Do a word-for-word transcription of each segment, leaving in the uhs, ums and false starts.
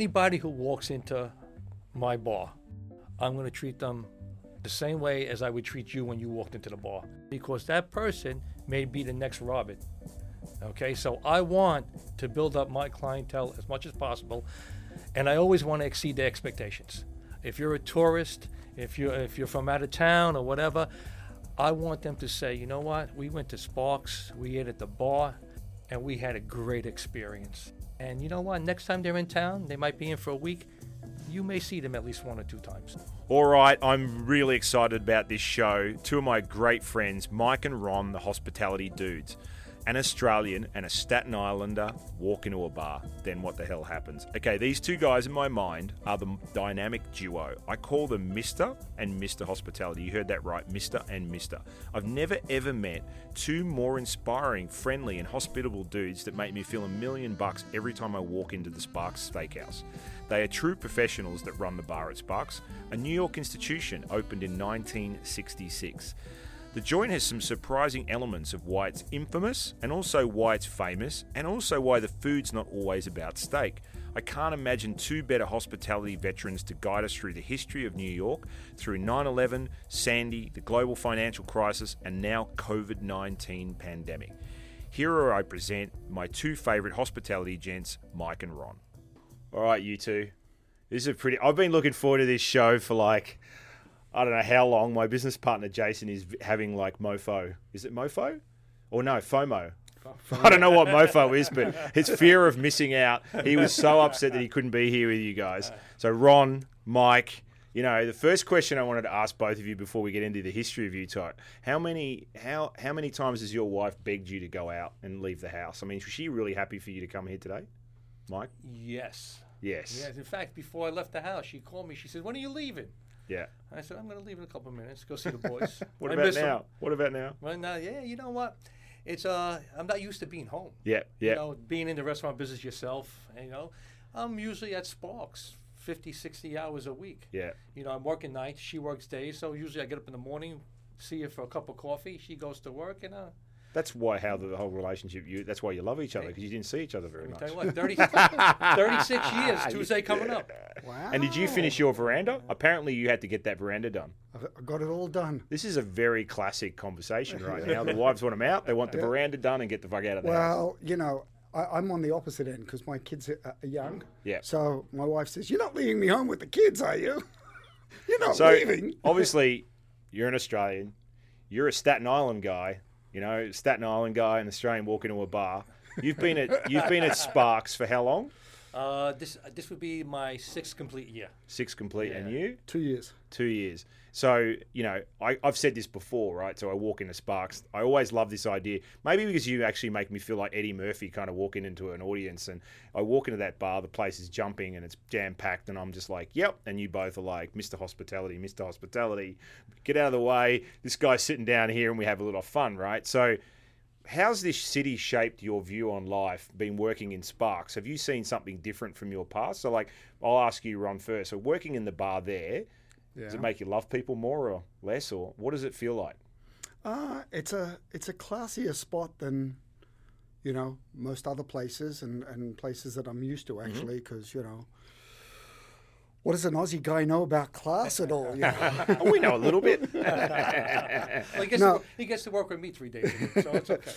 anybody who walks into my bar, I'm going to treat them the same way as I would treat you when you walked into the bar, because that person may be the next Robin. Okay, so I want to build up my clientele as much as possible, and I always want to exceed their expectations. If you're a tourist, if you're, if you're from out of town or whatever, I want them to say, you know what, we went to Sparks, we ate at the bar, and we had a great experience. And you know what, next time they're in town, they might be in for a week, you may see them at least one or two times. All right, I'm really excited about this show. Two of my great friends, Mike and Ron, the hospitality dudes. An Australian and a Staten Islander walk into a bar. Then what the hell happens? Okay, these two guys in my mind are the dynamic duo. I call them Mister and Mister Hospitality. You heard that right, Mister and Mister. I've never ever met two more inspiring, friendly and hospitable dudes that make me feel a million bucks every time I walk into the Sparks Steakhouse. They are true professionals that run the bar at Sparks, a New York institution opened in nineteen sixty-six. The joint has some surprising elements of why it's infamous, and also why it's famous, and also why the food's not always about steak. I can't imagine two better hospitality veterans to guide us through the history of New York, through nine eleven, Sandy, the global financial crisis, and now covid nineteen pandemic. Here I present my two favourite hospitality gents, Mike and Ron. All right, you two. This is a pretty... I've been looking forward to this show for like... I don't know how long. My business partner, Jason, is having like MOFO. Is it MOFO? Or no, FOMO. I don't know what MOFO is, but it's fear of missing out. He was so upset that he couldn't be here with you guys. So Ron, Mike, you know, the first question I wanted to ask both of you before we get into the history of you two, how many, how, how many times has your wife begged you to go out and leave the house? I mean, was she really happy for you to come here today? Mike? Yes. Yes. Yes. In fact, before I left the house, she called me. She said, when are you leaving? Yeah. I said, I'm going to leave in a couple of minutes, go see the boys. What I about now? Them. What about now? Well, now, yeah, you know what? It's uh, I'm not used to being home. Yeah, yeah. You know, being in the restaurant business yourself, you know. I'm usually at Sparks fifty, sixty hours a week. Yeah. You know, I'm working nights. She works days. So usually I get up in the morning, see her for a cup of coffee. She goes to work, and uh, that's why how the whole relationship, you that's why you love each other, because you didn't see each other very much. Tell you what, thirty, thirty-six years, Tuesday coming yeah. up. Wow. And did you finish your veranda? Apparently you had to get that veranda done. I got it all done. This is a very classic conversation right now. The wives want them out, they want the yeah. veranda done and get the fuck out of the well, house. Well, you know, I, I'm on the opposite end because my kids are young. Yeah. So my wife says, you're not leaving me home with the kids, are you? You're not so leaving. Obviously, you're an Australian. You're a Staten Island guy. You know, Staten Island guy and Australian walk into a bar. You've been at you've been at Sparks for how long? Uh, this this would be my sixth complete year. Sixth complete, yeah. And you? Two years. Two years. So you know, I, I've said this before, right? So I walk into Sparks. I always love this idea. Maybe because you actually make me feel like Eddie Murphy, kind of walking into an audience, and I walk into that bar. The place is jumping and it's jam packed, and I'm just like, yep. And you both are like, Mister Hospitality, Mister Hospitality, get out of the way. This guy's sitting down here, and we have a little fun, right? So. How's this city shaped your view on life, been working in Sparks? Have you seen something different from your past? So, like, I'll ask you, Ron, first. So, working in the bar there, yeah. does it make you love people more or less, or what does it feel like? Uh, it's a it's a classier spot than, you know, most other places and, and places that I'm used to, actually, because, mm-hmm. you know, what does an Aussie guy know about class at all? You know? We know a little bit. no, no, no, no, no. Well, he, gets no. to, he gets to work with me three days a week, so it's okay.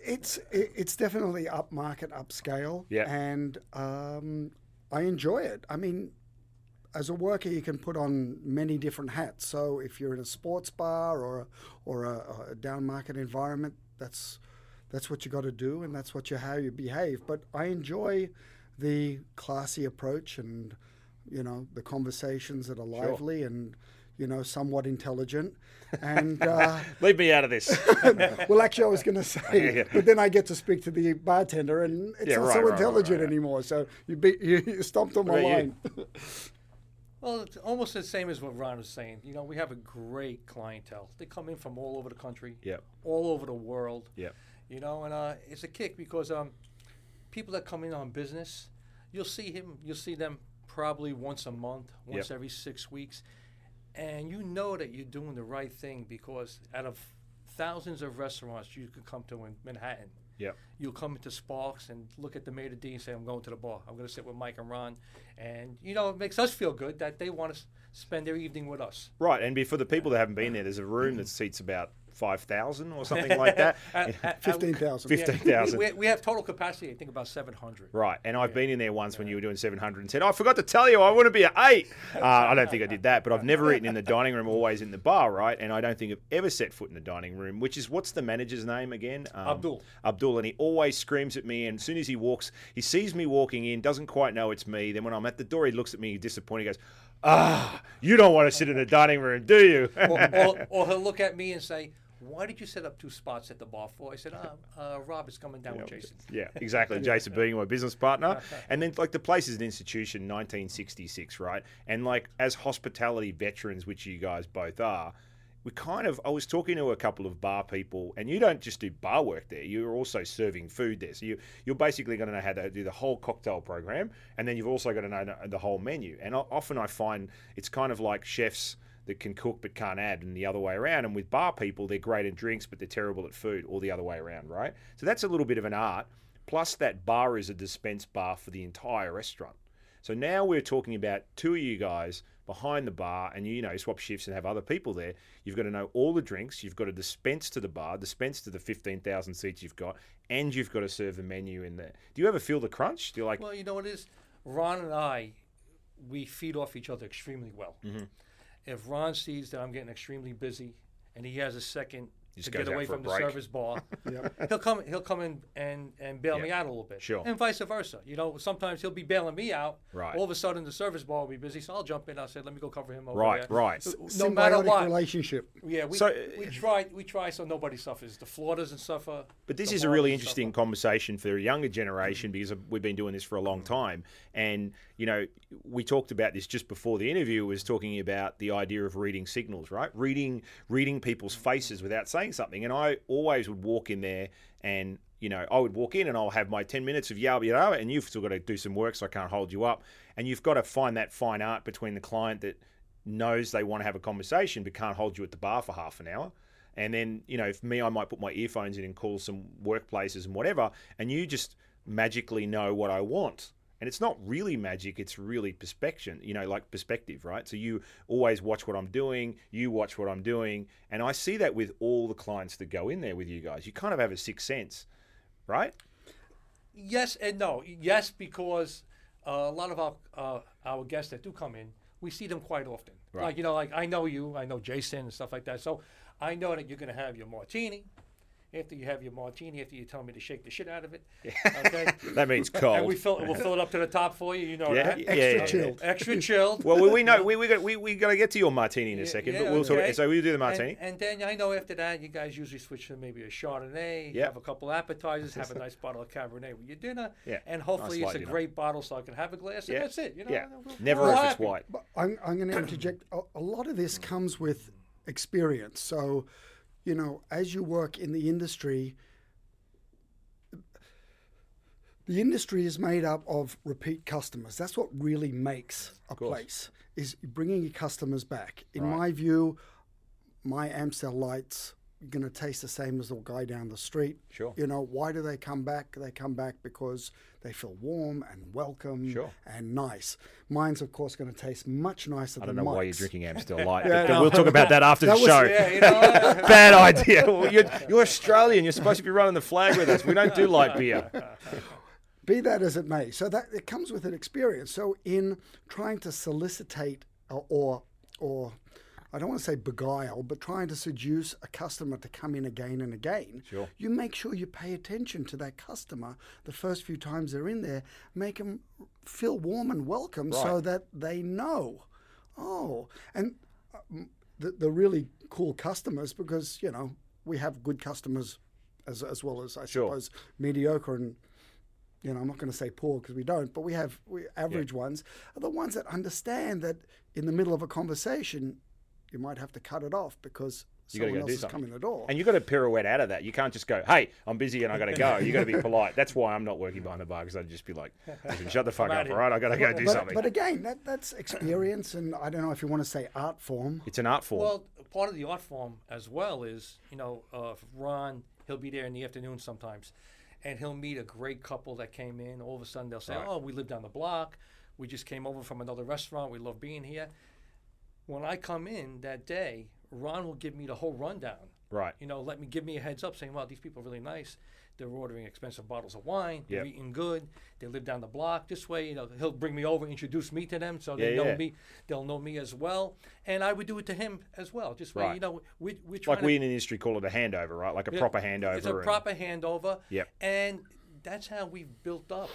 It's it's definitely upmarket, upscale, yeah. and um, I enjoy it. I mean, as a worker, you can put on many different hats. So if you're in a sports bar or a, or a, a downmarket environment, that's that's what you got to do, and that's what you how you behave. But I enjoy the classy approach and. You know, the conversations that are lively sure. and, you know, somewhat intelligent. And uh, leave me out of this. Well, actually, I was going to say, yeah, yeah. but then I get to speak to the bartender, and it's yeah, not right, so right, intelligent right, right, right. anymore. So you, be, you, you stomped on my line. Well, it's almost the same as what Ron was saying. You know, we have a great clientele. They come in from all over the country, yep. all over the world. Yep. You know, and uh, it's a kick because um, people that come in on business, you'll see him, you'll see them. Probably once a month, once yep. every six weeks. And you know that you're doing the right thing because out of thousands of restaurants you could come to in Manhattan, Yeah. You'll come into Sparks and look at the maitre d' and say, I'm going to the bar. I'm going to sit with Mike and Ron. And, you know, it makes us feel good that they want to s- spend their evening with us. Right. And for the people that haven't been there, there's a room that seats about five thousand or something like that. fifteen thousand. fifteen thousand. Yeah, we, we have total capacity, I think, about seven hundred. Right. And I've yeah. been in there once yeah. when you were doing seven hundred and said, oh, I forgot to tell you, I want to be an eight. Uh, I don't think I did that, but I've never eaten in the dining room, always in the bar, right? And I don't think I've ever set foot in the dining room, which is, what's the manager's name again? Um, Abdul. Abdul. And he always screams at me. And as soon as he walks, he sees me walking in, doesn't quite know it's me. Then when I'm at the door, he looks at me disappointed. He goes, ah, you don't want to sit in the dining room, do you? or, or, or he'll look at me and say, why did you set up two spots at the bar for? I said, oh, uh, Rob is coming down yeah, with Jason. Yeah, exactly. Jason being my business partner. And then, like, the place is an institution, nineteen sixty-six, right? And, like, as hospitality veterans, which you guys both are, we kind of, I was talking to a couple of bar people, and you don't just do bar work there. You're also serving food there. So you, you're basically going to know how to do the whole cocktail program, and then you've also got to know the whole menu. And often I find it's kind of like chefs that can cook but can't add, and the other way around. And with bar people, they're great at drinks, but they're terrible at food, or the other way around, right? So that's a little bit of an art. Plus, that bar is a dispense bar for the entire restaurant. So now we're talking about two of you guys behind the bar, and you, you know, swap shifts and have other people there. You've got to know all the drinks. You've got to dispense to the bar, dispense to the fifteen thousand seats you've got, and you've got to serve the menu in there. Do you ever feel the crunch? Do you like? Well, you know what it is? Ron and I, we feed off each other extremely well. Mm-hmm. If Ron sees that I'm getting extremely busy and he has a second to get away from the service bar, yep. he'll come He'll come in and, and bail yep. me out a little bit. Sure. And vice versa. You know, sometimes he'll be bailing me out. Right. All of a sudden, the service bar will be busy, so I'll jump in. I'll say, let me go cover him over right, there. Right, right. No symbiotic matter what. Relationship. Yeah, we, so, we, try, we try so nobody suffers. The floor doesn't suffer. But this is a really interesting suffer. conversation for a younger generation, because we've been doing this for a long time. And, you know, we talked about this just before the interview, was talking about the idea of reading signals, right? Reading, reading people's faces without saying something. And I always would walk in there, and you know, I would walk in and I'll have my ten minutes of yabba yabba, and you've still got to do some work, so I can't hold you up. And you've got to find that fine art between the client that knows they want to have a conversation but can't hold you at the bar for half an hour. And then, you know, for me, I might put my earphones in and call some workplaces and whatever, and you just magically know what I want. And it's not really magic, it's really perspection, you know, like perspective, right? So you always watch what I'm doing, you watch what I'm doing. And I see that with all the clients that go in there with you guys. You kind of have a sixth sense, right? Yes and no. Yes, because uh, a lot of our uh, our guests that do come in, we see them quite often. Right. Like, you know, like I know you, I know Jason and stuff like that. So I know that you're going to have your martini. After you have your martini, after you tell me to shake the shit out of it, okay? That means cold. And we fill, we'll fill it up to the top for you. You know yeah, that. Yeah, extra yeah, chilled. Yeah. Extra chilled. Well, we, we know we we got we we got to get to your martini in a second, yeah, but we'll okay. talk, so we'll do the martini. And, and then I know after that, you guys usually switch to maybe a Chardonnay. Yep. Have a couple appetizers. Have a nice bottle of Cabernet with your dinner. Yeah. And hopefully nice it's a great bottle, so I can have a glass. Yeah. And that's it. You know. Yeah. We'll, Never we'll if happy. It's white. But I'm I'm going to interject. A, a lot of this comes with experience, so. You know, as you work in the industry, the industry is made up of repeat customers. That's what really makes a place, is bringing your customers back. In right. my view, my Amstel Lights are going to taste the same as the guy down the street. Sure. You know, why do they come back? They come back because they feel warm and welcome sure. and nice. Mine's, of course, going to taste much nicer than Mike's. I don't know Mike's. Why you're drinking Amstel Light. yeah, but no. We'll talk about that after that the was, show. Yeah, you know, bad idea. Well, you're, you're Australian. You're supposed to be running the flag with us. We don't do light beer. Be that as it may. So that it comes with an experience. So in trying to solicitate or, or, or I don't want to say beguile, but trying to seduce a customer to come in again and again, sure. you make sure you pay attention to that customer the first few times they're in there, make them feel warm and welcome right. so that they know. Oh, and the, the really cool customers, because, you know, we have good customers as as well as, I sure. suppose, mediocre and, you know, I'm not going to say poor because we don't, but we have we, average yeah. ones, are the ones that understand that in the middle of a conversation, you might have to cut it off because you someone else is something. Coming the door. And you've got to pirouette out of that. You can't just go, hey, I'm busy and I got to go. You've got to be polite. That's why I'm not working behind the bar, because I'd just be like, shut the fuck up, all right? I've got to go do but, something. But again, that, that's experience, and I don't know if you want to say art form. It's an art form. Well, part of the art form as well is, you know, uh, Ron, he'll be there in the afternoon sometimes. and he'll meet a great couple that came in. All of a sudden, they'll say, right. oh, we live down the block. We just came over from another restaurant. We love being here. When I come in that day, Ron will give me the whole rundown. Right. You know, let me give me a heads up saying, wow, these people are really nice. They're ordering expensive bottles of wine. Yep. They're eating good. They live down the block. This way, you know, he'll bring me over, introduce me to them, so they yeah, know yeah. me. They'll know me as well. And I would do it to him as well. Just right. way, you know, we we like we in the industry call it a handover, right? Like a yeah, proper handover. It's a and, proper handover. Yep. And that's how we've built up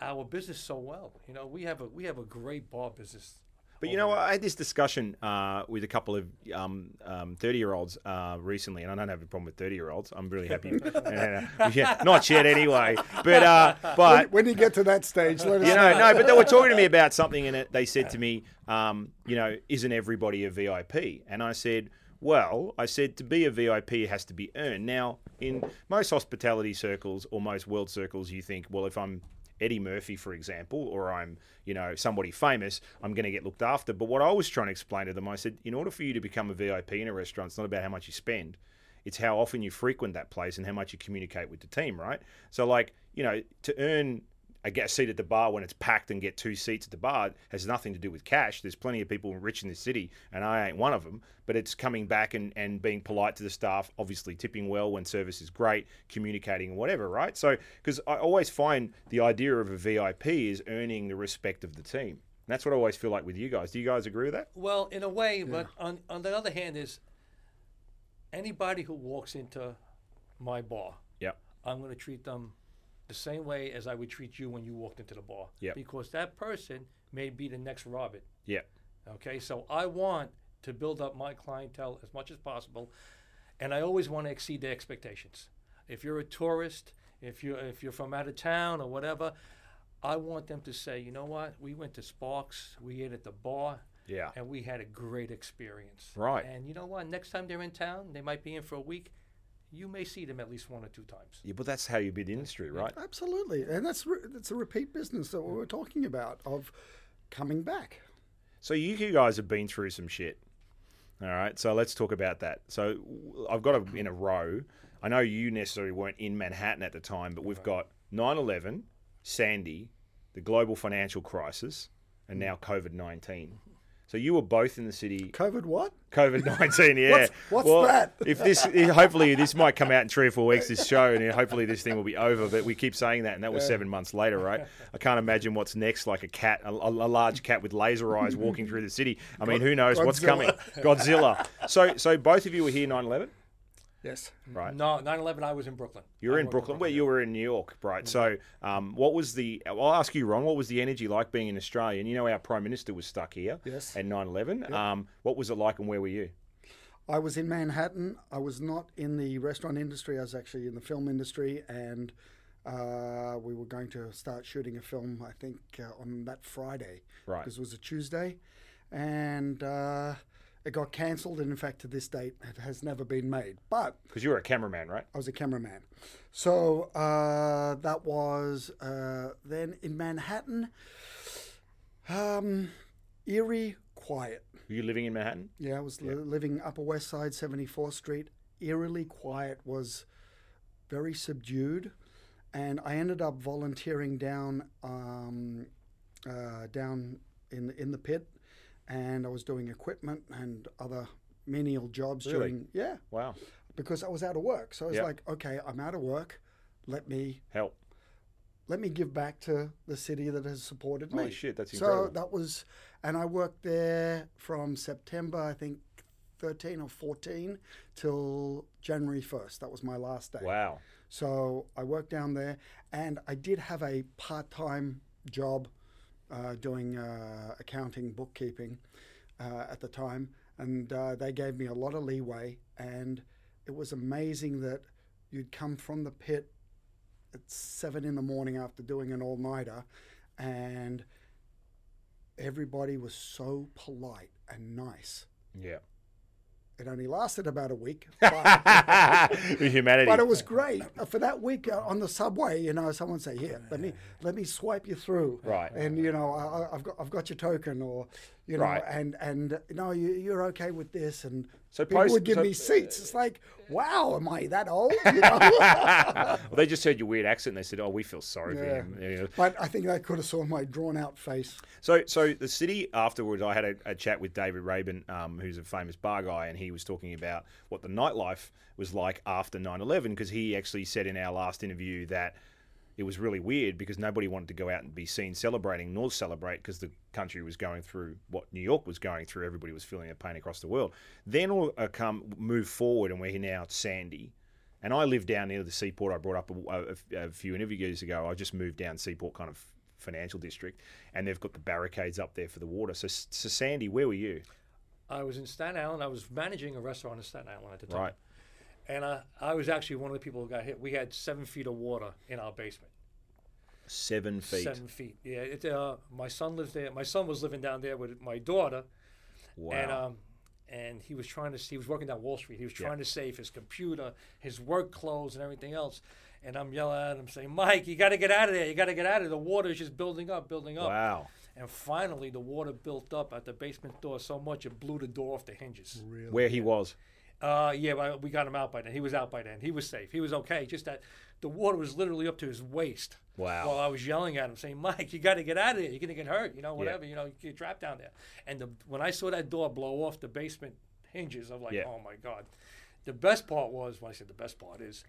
our business so well. You know, we have a we have a great bar business. But, you know, I had this discussion uh, with a couple of um, um, thirty-year-olds uh, recently, and I don't have a problem with thirty-year-olds. I'm really happy. uh, yeah, not yet, anyway. But uh, but when, when you get to that stage, let us you know. know. No, but they were talking to me about something, and they said to me, um, you know, isn't everybody a V I P? And I said, well, I said to be a V I P has to be earned. Now, in most hospitality circles or most world circles, you think, well, if I'm Eddie Murphy, for example, or I'm, you know, somebody famous, I'm going to get looked after. But what I was trying to explain to them, I said, in order for you to become a V I P in a restaurant, it's not about how much you spend. It's how often you frequent that place and how much you communicate with the team, right? So, like, you know, to earn a seat at the bar when it's packed and get two seats at the bar has nothing to do with cash. There's plenty of people rich in this city, and I ain't one of them. But it's coming back and, and being polite to the staff, obviously tipping well when service is great, communicating, whatever, right? So, because I always find the idea of a V I P is earning the respect of the team. And that's what I always feel like with you guys. Do you guys agree with that? Well, in a way, yeah. But on, on the other hand is anybody who walks into my bar, yep. I'm going to treat them the same way as I would treat you when you walked into the bar. Yep. Because that person may be the next Robin. Yeah. Okay, so I want to build up my clientele as much as possible, and I always want to exceed their expectations. If you're a tourist, if you're, if you're from out of town or whatever, I want them to say, you know what, we went to Sparks, we ate at the bar, yeah, and we had a great experience. Right. And you know what, next time they're in town, they might be in for a week, you may see them at least one or two times. Yeah, but that's how you build industry, right? Absolutely. And that's re- that's a repeat business that we were talking about of coming back. So you guys have been through some shit. All right, so let's talk about that. So I've got a, in a row. I know you necessarily weren't in Manhattan at the time, but we've got nine eleven, Sandy, the global financial crisis, and now COVID nineteen. So you were both in the city. COVID what? COVID nineteen, yeah. What's, what's well, that? If this, hopefully this might come out in three or four weeks, this show, and hopefully this thing will be over. But we keep saying that, and that was yeah. seven months later, right? I can't imagine what's next, like a cat, a, a large cat with laser eyes walking through the city. I mean, who knows Godzilla. What's coming? Godzilla. So so both of you were here nine eleven? Yes. Right. No, nine eleven, I was in Brooklyn. You were in Brooklyn, in Brooklyn, where yeah. you were in New York, right? Mm-hmm. So um, what was the, I'll ask you, Ron, what was the energy like being in Australia? And you know our Prime Minister was stuck here yes. at nine eleven. Yep. Um, what was it like and where were you? I was in Manhattan. I was not in the restaurant industry. I was actually in the film industry, and uh, we were going to start shooting a film, I think, uh, on that Friday. Right. Because it was a Tuesday. And Uh, it got cancelled, and in fact, to this date, it has never been made. But because you were a cameraman, right? I was a cameraman. So uh, that was uh, then in Manhattan, um, eerie quiet. Were you living in Manhattan? Yeah, I was yeah. li- living Upper West Side, seventy-fourth Street. Eerily quiet, was very subdued. And I ended up volunteering down um, uh, down in in the pit. And I was doing equipment and other menial jobs. Really? During, yeah. Wow. Because I was out of work. So I was yep. like, okay, I'm out of work. Let me help. Let me give back to the city that has supported Holy me. Holy shit, that's incredible. So that was, and I worked there from September, I think, thirteen or fourteen, till January first. That was my last day. Wow. So I worked down there, and I did have a part-time job Uh, doing uh, accounting, bookkeeping uh, at the time, and uh, they gave me a lot of leeway, and it was amazing that you'd come from the pit at seven in the morning after doing an all-nighter, and everybody was so polite and nice. Yeah. It only lasted about a week. But, humanity. But it was great. For that week uh, on the subway, you know, someone say, here, let me let me swipe you through. Right. And, you know, I, I've got I've got your token, or, you know, right. and, and, you know, you, you're okay with this. And So people post, would give so, me seats. It's like, wow, am I that old? You know? Well, they just heard your weird accent. And they said, oh, we feel sorry yeah. for him. You know? But I think they could have saw my drawn-out face. So so the city afterwards, I had a, a chat with David Rabin, um, who's a famous bar guy, and he was talking about what the nightlife was like after nine eleven, because he actually said in our last interview that it was really weird because nobody wanted to go out and be seen celebrating, nor celebrate, because the country was going through what New York was going through. Everybody was feeling the pain across the world. Then all uh, come move forward, and we're here now at Sandy. And I live down near the seaport. I brought up a, a, a few interviews ago. I just moved down seaport kind of financial district, and they've got the barricades up there for the water. So, so Sandy, where were you? I was in Staten Island. I was managing a restaurant in Staten Island at the time. Right. And I, I was actually one of the people who got hit. We had seven feet of water in our basement. Seven feet. Seven feet. Yeah. It, uh, my son lives there. My son was living down there with my daughter. Wow. And um, and he was trying to. He was working down Wall Street. He was trying yep. to save his computer, his work clothes, and everything else. And I'm yelling at him, saying, "Mike, you got to get out of there. You got to get out of there. The water is just building up, building up." Wow. And finally, the water built up at the basement door so much it blew the door off the hinges. Really? Where he was. Uh, yeah, well, we got him out by then. He was out by then. He was safe. He was okay. Just that the water was literally up to his waist. Wow. While I was yelling at him, saying, "Mike, you got to get out of there. You're going to get hurt. You know, whatever. Yeah. You know, you get trapped down there." And the, when I saw that door blow off the basement hinges, I'm like, yeah. "Oh my God!" The best part was, well, I said the best part is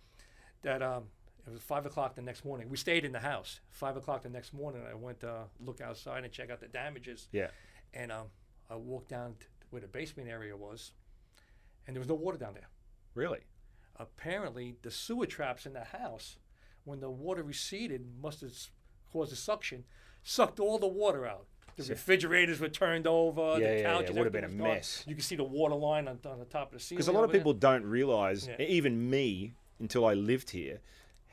that um, it was five o'clock the next morning. We stayed in the house. Five o'clock the next morning, I went to uh, look outside and check out the damages. Yeah. And um, I walked down to where the basement area was. And there was no water down there. Really? Apparently, the sewer traps in the house, when the water receded, must have caused a suction, sucked all the water out. The so, refrigerators were turned over. Yeah, the yeah, couches, yeah. It would have been a mess. Gone. You can see the water line on, on the top of the ceiling. Because a lot of people there. don't realize, yeah. even me, until I lived here,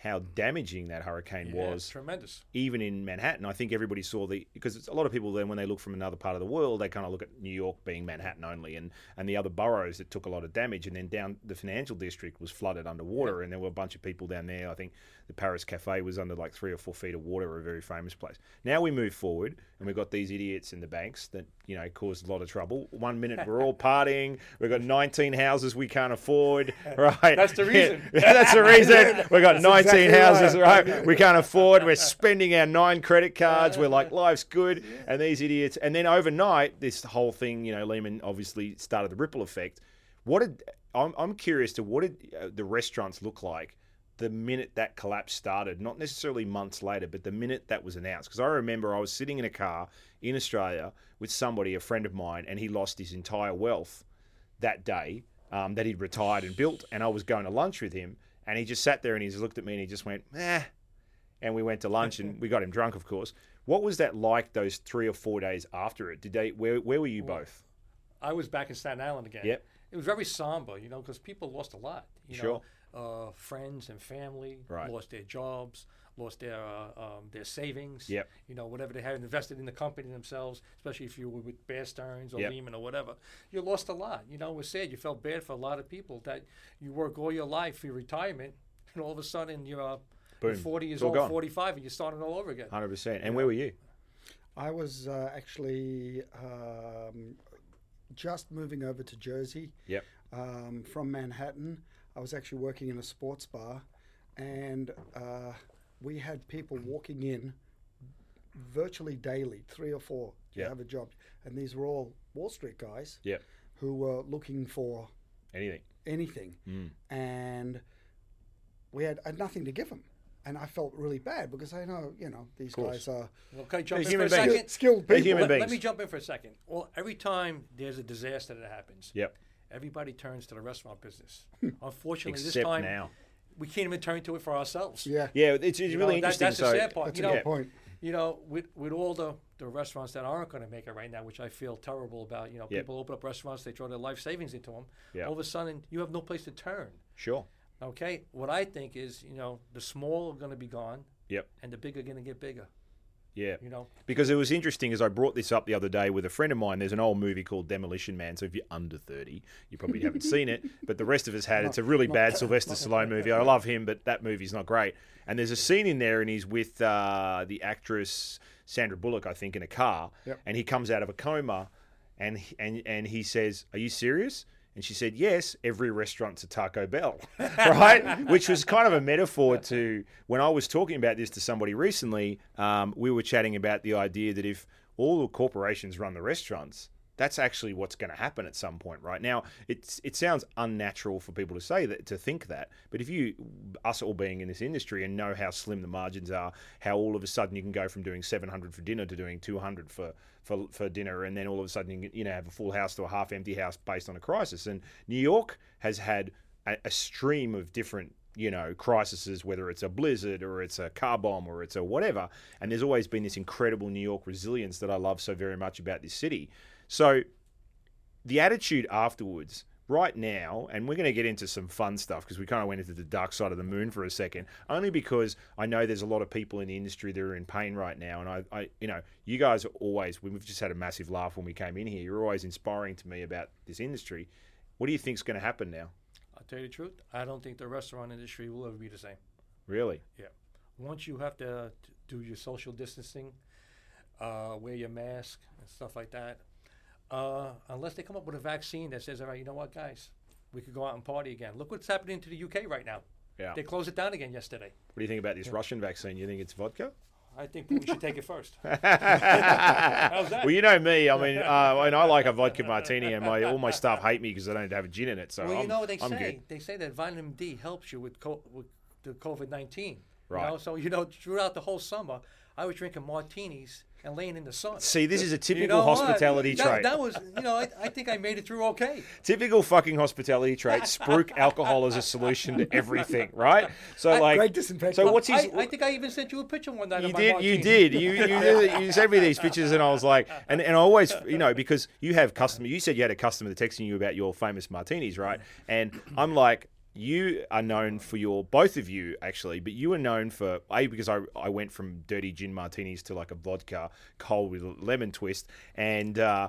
how damaging that hurricane yeah, was. Tremendous. Even in Manhattan, I think everybody saw the... Because it's a lot of people then, when they look from another part of the world, they kind of look at New York being Manhattan only and, and the other boroughs that took a lot of damage. And then down the financial district was flooded underwater yeah. and there were a bunch of people down there. I think the Paris Cafe was under like three or four feet of water, a very famous place. Now we move forward and we've got these idiots in the banks that, you know, caused a lot of trouble. One minute we're all partying. We've got nineteen houses we can't afford, right? That's the reason. Yeah, that's the reason. We've got that's nineteen. Exactly houses, right? right? We can't afford. We're spending our nine credit cards. We're like, life's good. And these idiots. And then overnight, this whole thing, you know, Lehman obviously started the ripple effect. What did I'm, I'm curious to what did the restaurants look like the minute that collapse started? Not necessarily months later, but the minute that was announced. Because I remember I was sitting in a car in Australia with somebody, a friend of mine, and he lost his entire wealth that day um, that he'd retired and built. And I was going to lunch with him. And he just sat there and he just looked at me and he just went, eh. And we went to lunch and we got him drunk, of course. What was that like those three or four days after it? Did they? Where, where were you well, both? I was back in Staten Island again. Yep. It was very somber, you know, because people lost a lot. You sure. know, uh, friends and family right. lost their jobs, lost their uh, um, their savings. Yep. You know, whatever they had invested in the company themselves, especially if you were with Bear Stearns or yep. Lehman or whatever, you lost a lot. You know, it was sad. You felt bad for a lot of people that you work all your life for your retirement, and all of a sudden you're, uh, you're forty years old, gone. forty-five, and you're starting all over again. one hundred percent. And you know? Where were you? I was uh, actually um, just moving over to Jersey yep. um, from Manhattan. I was actually working in a sports bar, and... Uh, we had people walking in virtually daily, three or four, to yep. have a job. And these were all Wall Street guys yep. who were looking for anything. anything. Mm. And we had, had nothing to give them. And I felt really bad because I know, you know, these guys are well, can I jump in for a second? Skilled people. Human beings. Let, let me jump in for a second. Well, every time there's a disaster that happens, yep. everybody turns to the restaurant business. Unfortunately, except this time... now. We can't even turn to it for ourselves. Yeah, yeah, it's, it's really know, interesting. That, that's so the sad part. That's you know, a good point. You know, with with all the, the restaurants that aren't going to make it right now, which I feel terrible about. You know, people yep. open up restaurants, they throw their life savings into them. Yep. All of a sudden, you have no place to turn. Sure. Okay. What I think is, you know, the small are going to be gone. Yep. And the big are going to get bigger. Yeah, you know, because it was interesting as I brought this up the other day with a friend of mine. There's an old movie called Demolition Man. So if you're under thirty, you probably haven't seen it. But the rest of us had. It's a really bad Sylvester Stallone movie. I love him, but that movie's not great. And there's a scene in there, and he's with uh, the actress Sandra Bullock, I think, in a car. Yep. And he comes out of a coma, and and and he says, "Are you serious?" And she said, yes, every restaurant's a Taco Bell, right? Which was kind of a metaphor to when I was talking about this to somebody recently, um, we were chatting about the idea that if all the corporations run the restaurants, that's actually what's going to happen at some point, right? Now, it's it sounds unnatural for people to say that, to think that, but if you, us all being in this industry and know how slim the margins are, how all of a sudden you can go from doing seven hundred for dinner to doing two hundred for for, for dinner, and then all of a sudden you can, you know, have a full house to a half empty house based on a crisis. And New York has had a, a stream of different, you know, crises, whether it's a blizzard or it's a car bomb or it's a whatever, and there's always been this incredible New York resilience that I love so very much about this city. So the attitude afterwards, right now, and we're going to get into some fun stuff because we kind of went into the dark side of the moon for a second, only because I know there's a lot of people in the industry that are in pain right now. And I, I you know, you guys are always, we've just had a massive laugh when we came in here. You're always inspiring to me about this industry. What do you think is going to happen now? I'll tell you the truth. I don't think the restaurant industry will ever be the same. Really? Yeah. Once you have to do your social distancing, uh, wear your mask and stuff like that, Uh, unless they come up with a vaccine that says, all right, you know what, guys, we could go out and party again. Look what's happening to the U K right now. Yeah. They closed it down again yesterday. What do you think about this yeah. Russian vaccine? You think it's vodka? I think we should take it first. How's that? Well, you know me. I mean, uh, and I like a vodka martini, and my all my staff hate me because I don't have a gin in it. So well, you I'm, know, they I'm say good. They say that vitamin D helps you with, co- with the COVID nineteen. Right. You know? So, you know, throughout the whole summer, I was drinking martinis and laying in the sun. See, this is a typical you know hospitality that, trait. That was, you know, I, I think I made it through okay. Typical fucking hospitality trait. Spruik alcohol is a solution to everything, right? So, I, like, great disinfectant. So what's his? I, I think I even sent you a picture one night. You of did, my you did, you you you sent me these pictures, and I was like, and, and I always, you know, because you have customer. You said you had a customer texting you about your famous martinis, right? And I'm like, you are known for your, both of you actually, but you are known for, A, because I, I went from dirty gin martinis to like a vodka cold with lemon twist. And uh,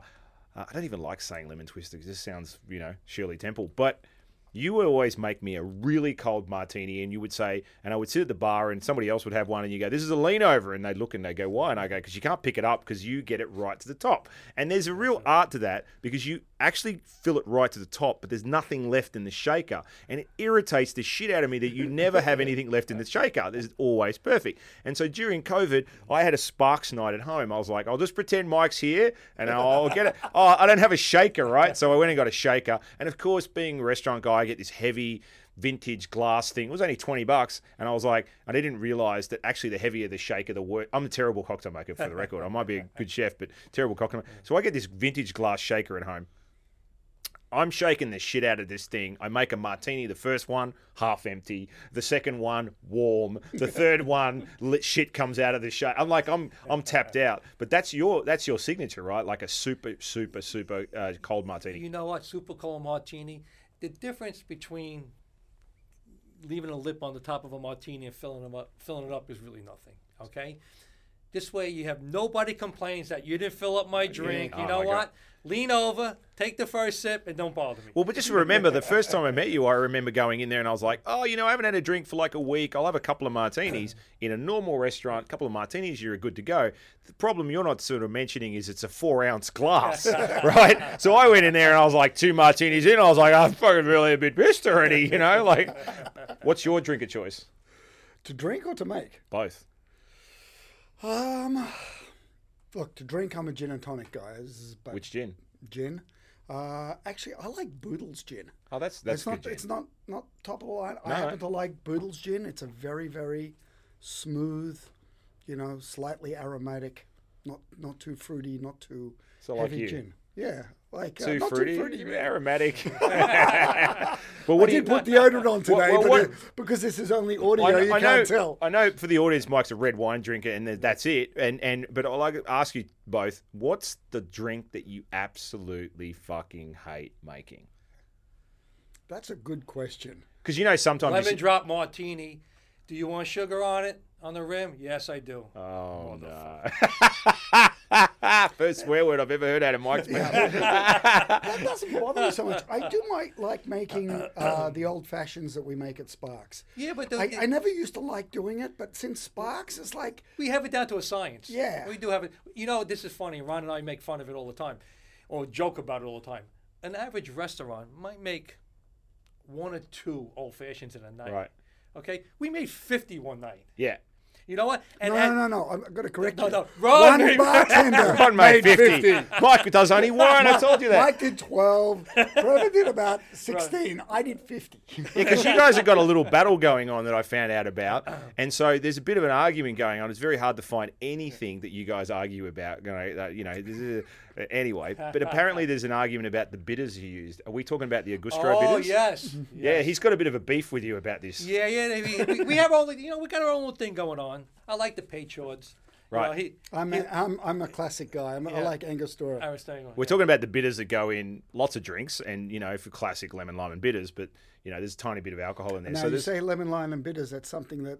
I don't even like saying lemon twist because this sounds, you know, Shirley Temple. But you would always make me a really cold martini, and you would say, and I would sit at the bar and somebody else would have one and you go, this is a lean over. And they'd look and they go, why? And I go, because you can't pick it up because you get it right to the top. And there's a real art to that because you actually fill it right to the top, but there's nothing left in the shaker. And it irritates the shit out of me that you never have anything left in the shaker. There's always perfect. And so during COVID, I had a Sparks night at home. I was like, I'll just pretend Mike's here and I'll get it. Oh, I don't have a shaker, right? So I went and got a shaker. And of course, being a restaurant guy, I get this heavy vintage glass thing. It was only twenty bucks. And I was like, and I didn't realize that actually the heavier the shaker, the worse. I'm a terrible cocktail maker, for the record. I might be a good chef, but terrible cocktail maker. So I get this vintage glass shaker at home. I'm shaking the shit out of this thing. I make a martini. The first one, half empty. The second one, warm. The third one, lit shit comes out of the shaker. I'm like, I'm I'm tapped out. But that's your that's your signature, right? Like a super, super, super uh, cold martini. You know what? Super cold martini. The difference between leaving a lip on the top of a martini and filling them up, filling it up is really nothing, okay? This way you have nobody complains that you didn't fill up my drink. You oh know what? God. Lean over, take the first sip, and don't bother me. Well, but just remember, the first time I met you, I remember going in there and I was like, oh, you know, I haven't had a drink for like a week. I'll have a couple of martinis. In a normal restaurant, a couple of martinis, you're good to go. The problem you're not sort of mentioning is it's a four-ounce glass, right? So I went in there and I was like, two martinis in. I was like, I'm fucking really a bit pissed already, you know? Like, what's your drink of choice? To drink or to make? Both. Um, look, to drink, I'm a gin and tonic guy. Which gin? Gin. Uh, actually, I like Boodle's gin. Oh, that's that's it's good not gin. It's not not top of the line. No. I happen to like Boodle's gin. It's a very very smooth, you know, slightly aromatic, not not too fruity, not too so heavy like you. Gin. Yeah, like too uh, not fruity, too fruity, aromatic. But what I do did you put deodorant on today what, what, what, but because this is only audio, I, you I can't know, tell. I know for the audience, Mike's a red wine drinker, and that's it. And and but I'll like ask you both: what's the drink that you absolutely fucking hate making? That's a good question. Because you know sometimes lemon you see- drop martini. Do you want sugar on it? On the rim? Yes, I do. Oh, no. First swear word I've ever heard out of Mike's mouth. That doesn't bother me so much. I do like, like making uh, the old fashions that we make at Sparks. Yeah, but... The, I, I never used to like doing it, but since Sparks, it's like... We have it down to a science. Yeah. We do have it. You know, this is funny. Ron and I make fun of it all the time, or joke about it all the time. an average restaurant might make one or two old fashions in a night. Right. Okay? We made fifty one night. Yeah. You know what? And, no, and no, no, no. I'm going to correct no, you. No, no. Ron, one bartender Ron made fifty. Mike does only one. I told you that. Mike did twelve. Ron did about sixteen. Right. I did fifty. Yeah, because you guys have got a little battle going on that I found out about. And so there's a bit of an argument going on. It's very hard to find anything that you guys argue about. You know, you know this is a, anyway. But apparently there's an argument about the bitters you used. Are we talking about the Angostura oh, bitters? Oh, yes. Yeah, yes. He's got a bit of a beef with you about this. Yeah, yeah. We, we have all the, you know, we got our own little thing going on. I like the Peychaud's. Right. You know, he, I'm, he, a, I'm, I'm a classic guy. I'm, yeah. I like Angostura. We're talking about the bitters that go in lots of drinks and, you know, for classic lemon, lime, and bitters, but, you know, there's a tiny bit of alcohol in there. Now, so you say lemon, lime, and bitters, that's something that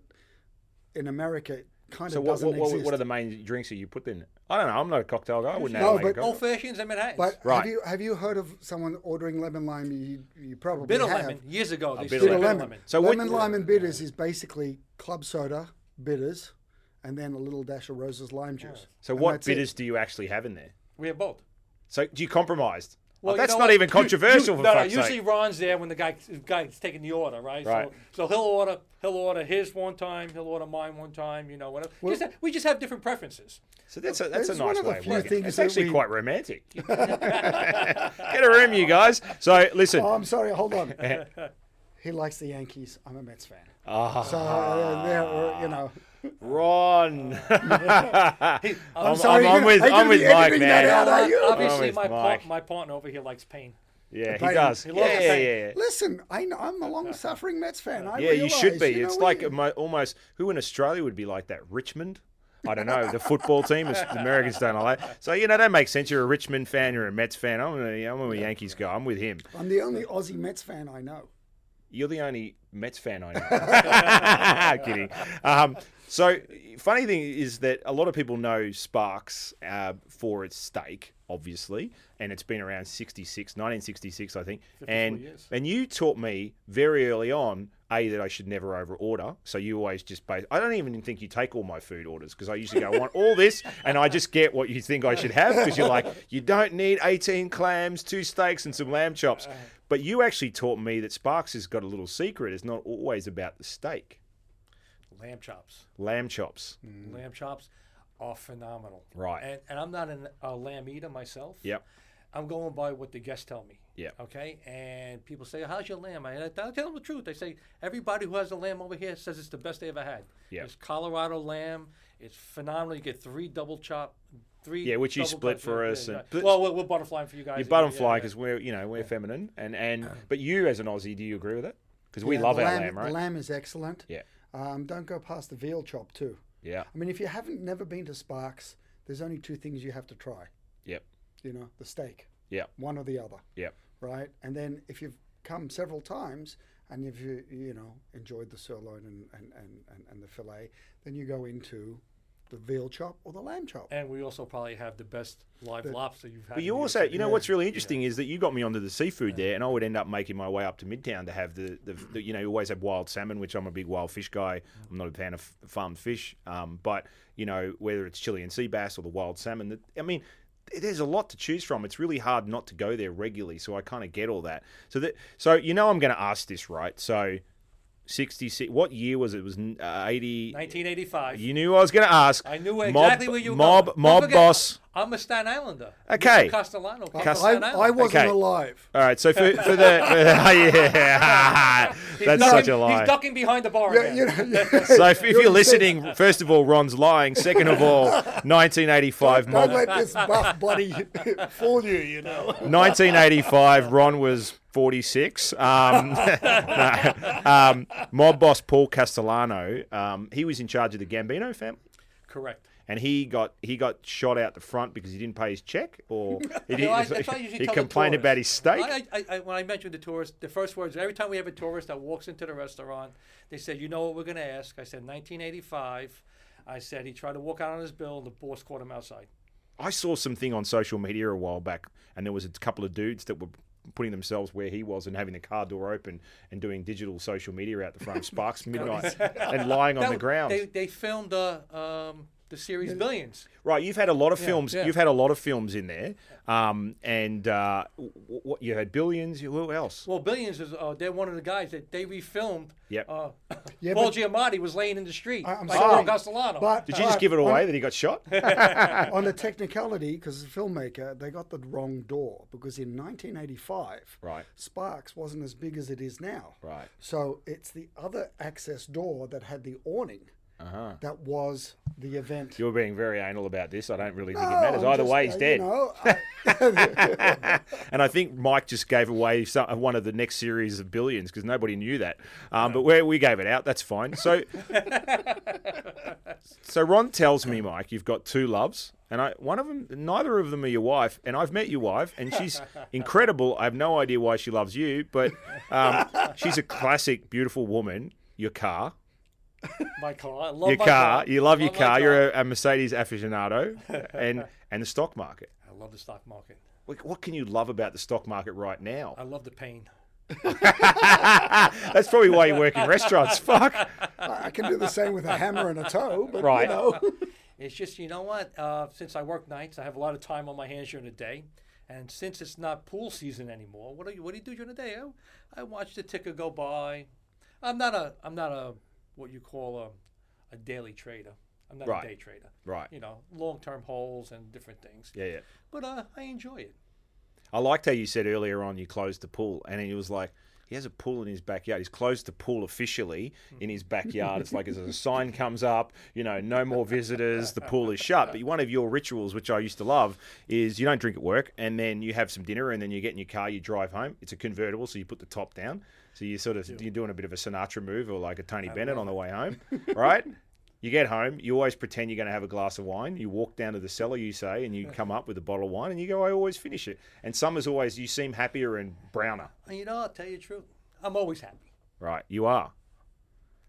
in America kind so of what, doesn't what, what, exist. So what are the main drinks that you put in? I don't know. I'm not a cocktail guy. I wouldn't no, have but old fashions and Manhattans. But right. have, you, have you heard of someone ordering lemon, lime? You, you probably bitter have. Bitter lemon. Years ago. They bitter lemon. lemon. So lemon, what, lime, and bitters yeah. is basically club soda, bitters, and then a little dash of Rose's lime juice. So and what bitters it. do you actually have in there? We have both. So do you compromise? Well, oh, that's you know not what? even controversial. You, you, for no, no. Usually sake. Ron's there when the guy the guy's taking the order, right? Right. So, so he'll order he'll order his one time, he'll order mine one time, you know, whatever. Well, just, we just have different preferences. So that's a that's a nice way of working. It's actually we... quite romantic. Get a room, you guys. So listen. Oh, I'm sorry. Hold on. He likes the Yankees. I'm a Mets fan. Oh. So, uh, you know. Ron. I'm, I'm sorry. I'm, I'm with, I'm with Mike, man. Out, are you? Obviously, my, par- my partner over here likes pain. Yeah, he does. He yeah, loves yeah, yeah, yeah. Listen, I, I'm a long-suffering Mets fan. I yeah, realize, you should be. You know, it's like you... almost, who in Australia would be like that? Richmond? I don't know. The football team, the Americans don't like. So, you know, that makes sense. You're a Richmond fan. You're a Mets fan. I'm a, I'm a Yankees guy. I'm with him. I'm the only Aussie Mets fan I know. You're the only Mets fan I know. Kidding. Um, so, funny thing is that a lot of people know Sparks uh, for its steak, obviously, and it's been around sixty-six, nineteen sixty-six, I think. And years. And you taught me very early on, A, that I should never over order. So you always just base. I don't even think you take all my food orders because I usually go, I want all this, and I just get what you think I should have because you're like, you don't need eighteen clams, two steaks, and some lamb chops. But you actually taught me that Sparks has got a little secret. It's not always about the steak. Lamb chops. Lamb chops. Mm. Lamb chops are phenomenal. Right. And, and I'm not an, a lamb eater myself. Yep. I'm going by what the guests tell me. Yeah. Okay. And people say, "How's your lamb?" I, I tell them the truth. They say everybody who has a lamb over here says it's the best they ever had. Yeah. It's Colorado lamb. It's phenomenal. You get three double chop, three. Yeah, which you split for us. And, and, well, we're, we're butterflying for you guys. You're butterflying because yeah, yeah, yeah. we're, you know, we're yeah. feminine. And and but you as an Aussie, do you agree with it? Because we yeah, love our lamb, lamb, right? The lamb is excellent. Yeah. Um, don't go past the veal chop too. Yeah. I mean, if you haven't never been to Sparks, there's only two things you have to try. Yep. You know, the steak. Yeah. One or the other. Yeah. Right? And then if you've come several times and you've, you, you know, enjoyed the sirloin and, and, and, and, and the filet, then you go into the veal chop or the lamb chop. And we also probably have the best live the, lobster you've had. But you also, you know, yeah. what's really interesting yeah. is that you got me onto the seafood yeah. there, and I would end up making my way up to Midtown to have the, the, the, you know, you always have wild salmon, which I'm a big wild fish guy. I'm not a fan of farmed fish. Um, but, you know, whether it's Chilean sea bass or the wild salmon, that, I mean, there's a lot to choose from. It's really hard not to go there regularly, so I kind of get all that. So that, so you know, I'm going to ask this, right? So, sixty-six. What year was it? It was uh, eighty. nineteen eighty-five. You knew I was going to ask. I knew exactly mob, where you were mob going. mob forget, boss. I'm a Staten Islander. Okay. Mister Castellano. Cast- I, I wasn't okay. alive. All right. So for, for the uh, yeah, that's ducking, such a lie. He's ducking behind the bar. Yeah, you know, yeah. So if, if you're listening, first of all, Ron's lying. Second of all, nineteen eighty-five. Don't, mob, don't let this buff bloody fool you. You know. nineteen eighty-five. Ron was forty-six. Um, no, um, mob boss Paul Castellano, um, he was in charge of the Gambino family. Correct. And he got he got shot out the front because he didn't pay his check, or he, didn't, no, I, I he complained about his steak. I, I, I, when I mentioned the tourist, the first words, every time we have a tourist that walks into the restaurant, they said, "You know what we're going to ask?" I said, nineteen eighty-five. I said, he tried to walk out on his bill, and the boss caught him outside. I saw something on social media a while back, and there was a couple of dudes that were putting themselves where he was and having the car door open and doing digital social media out the front, Sparks Midnight, and lying that on was, the ground. They, they filmed a um, the series Billions. Right, you've had a lot of films. Yeah, yeah. You've had a lot of films in there, um, and uh, what you had Billions. Who else? Well, Billions is uh, they're one of the guys that they refilmed. Yep. Uh, yeah, Paul Giamatti was laying in the street. I, I'm like sorry, Paul Castellano. But, Did you just uh, give it away on, that he got shot? On the technicality, because the filmmaker, they got the wrong door, because in nineteen eighty-five, right, Sparks wasn't as big as it is now. Right. So it's the other access door that had the awning. Uh-huh. That was the event. You're being very anal about this. I don't really think no, it matters. Either just, way, he's dead. You know, I... And I think Mike just gave away some, one of the next series of Billions because nobody knew that. Um, but where we gave it out, that's fine. So, so Ron tells me, Mike, you've got two loves. And I, one of them, neither of them are your wife. And I've met your wife, and she's incredible. I have no idea why she loves you, but um, she's a classic, beautiful woman. Your car. My car. I love your my car. car. You love, love your car. car. You're a, a Mercedes aficionado, and and the stock market. I love the stock market. What, what can you love about the stock market right now? I love the pain. That's probably why you work in restaurants. Fuck. I can do the same with a hammer and a toe. But right. You know. It's just, you know what? Uh, since I work nights, I have a lot of time on my hands during the day. And since it's not pool season anymore, what do you what do you do during the day? I, I watch the ticker go by. I'm not a. I'm not a. What you call a, a daily trader. I'm not right. a day trader. Right. You know, long-term holds and different things. Yeah, yeah. But uh, I enjoy it. I liked how you said earlier on you closed the pool, and it was like, he has a pool in his backyard. He's closed the pool officially in his backyard. It's like as a sign comes up, you know, no more visitors, the pool is shut. But one of your rituals, which I used to love, is you don't drink at work, and then you have some dinner, and then you get in your car, you drive home. It's a convertible, so you put the top down. So you sort of, you're doing a bit of a Sinatra move or like a Tony Bennett on the way home, right? You get home, you always pretend you're going to have a glass of wine. You walk down to the cellar, you say, and you come up with a bottle of wine, and you go, I always finish it. And summer's always, you seem happier and browner. You know, I'll tell you the truth. I'm always happy. Right, you are.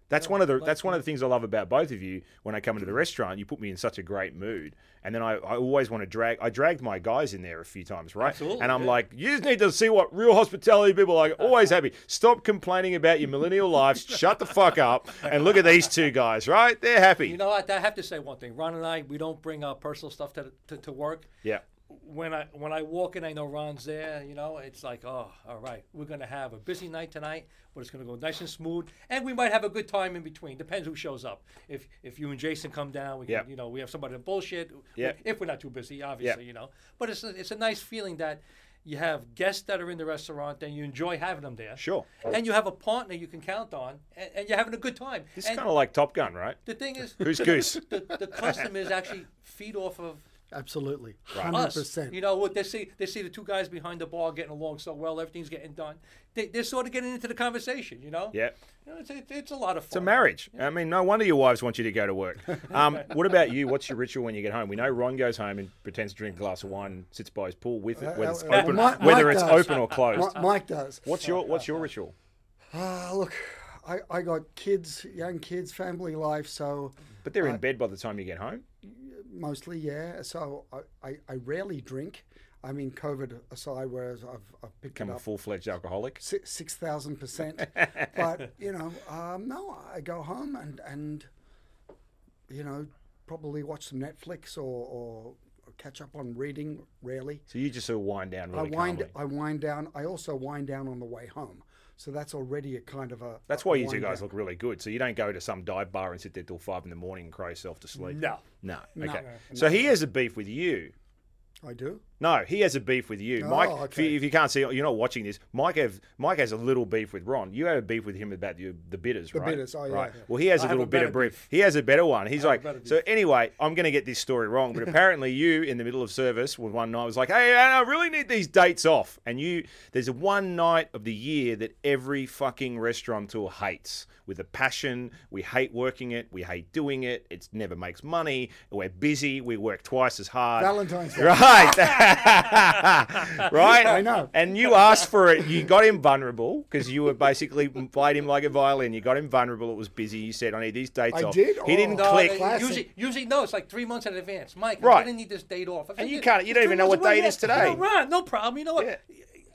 That's one of the that's one of the things I love about both of you. When I come into the restaurant, you put me in such a great mood. And then I, I always want to drag... I dragged my guys in there a few times, right? Absolutely, and I'm yeah. like, you just need to see what real hospitality people are like. Always happy. Stop complaining about your millennial lives. Shut the fuck up. And look at these two guys, right? They're happy. You know, I, I have to say one thing. Ron and I, we don't bring our personal stuff to, to, to work. Yeah. When I when I walk in, I know Ron's there, you know, it's like, oh, all right, we're going to have a busy night tonight, but it's going to go nice and smooth, and we might have a good time in between. Depends who shows up. If if you and Jason come down, we can, yep. you know, we have somebody to bullshit, yep. if we're not too busy, obviously, yep. you know. But it's a, it's a nice feeling that you have guests that are in the restaurant, and you enjoy having them there. Sure. And you have a partner you can count on, and, and you're having a good time. It's kind of like Top Gun, right? The thing is... Who's Goose? The, the customers actually feed off of... Absolutely, right. one hundred percent. Us, you know what they see? They see the two guys behind the bar getting along so well. Everything's getting done. They, they're sort of getting into the conversation, you know. Yeah, you know, it's, it, it's a lot of fun. It's a marriage. Yeah. I mean, no wonder your wives want you to go to work. Um, what about you? What's your ritual when you get home? We know Ron goes home and pretends to drink a glass of wine and sits by his pool with it, whether it's open, well, Mike, whether Mike it's does. open or closed. Mike does. What's your What's your ritual? Ah, uh, look. I, I got kids, young kids, family life, so... But they're uh, in bed by the time you get home? Mostly, yeah. So I, I, I rarely drink. I mean, COVID aside, whereas I've, I've picked Become it up... Become a full-fledged alcoholic? six thousand percent. But, you know, um, no, I go home and, and, you know, probably watch some Netflix or, or catch up on reading, rarely. So you just sort of wind down really I wind, calmly. I wind down. I also wind down on the way home. So that's already a kind of a... That's why you two guys look really good. So you don't go to some dive bar and sit there till five in the morning and cry yourself to sleep. No. No. Okay. No, no, no. So he has a beef with you. I do? No, he has a beef with you. Oh, Mike, okay. if, you, if you can't see, you're not watching this, Mike have, Mike has a little beef with Ron. You have a beef with him about the, the bitters, right? The bitters, oh, yeah. Right. Yeah. Well, he has I a little a bit of beef. beef. He has a better one. He's I like, so beef. Anyway, I'm going to get this story wrong, but apparently you, in the middle of service, with one night was like, hey, I really need these dates off. And you, there's one night of the year that every fucking restaurateur hates with a passion. We hate working it. We hate doing it. It never makes money. We're busy. We work twice as hard. Valentine's Day. Right. Right? I know. And you asked for it. You got him vulnerable because you were basically played him like a violin. You got him vulnerable. It was busy. You said, I need these dates I off. I did? He oh, didn't no, click. Usually, usually, no, it's like three months in advance. Mike, right. I didn't need this date off. I and you can't, you don't even know what day it is today. No, Ron, no problem. You know what? Yeah.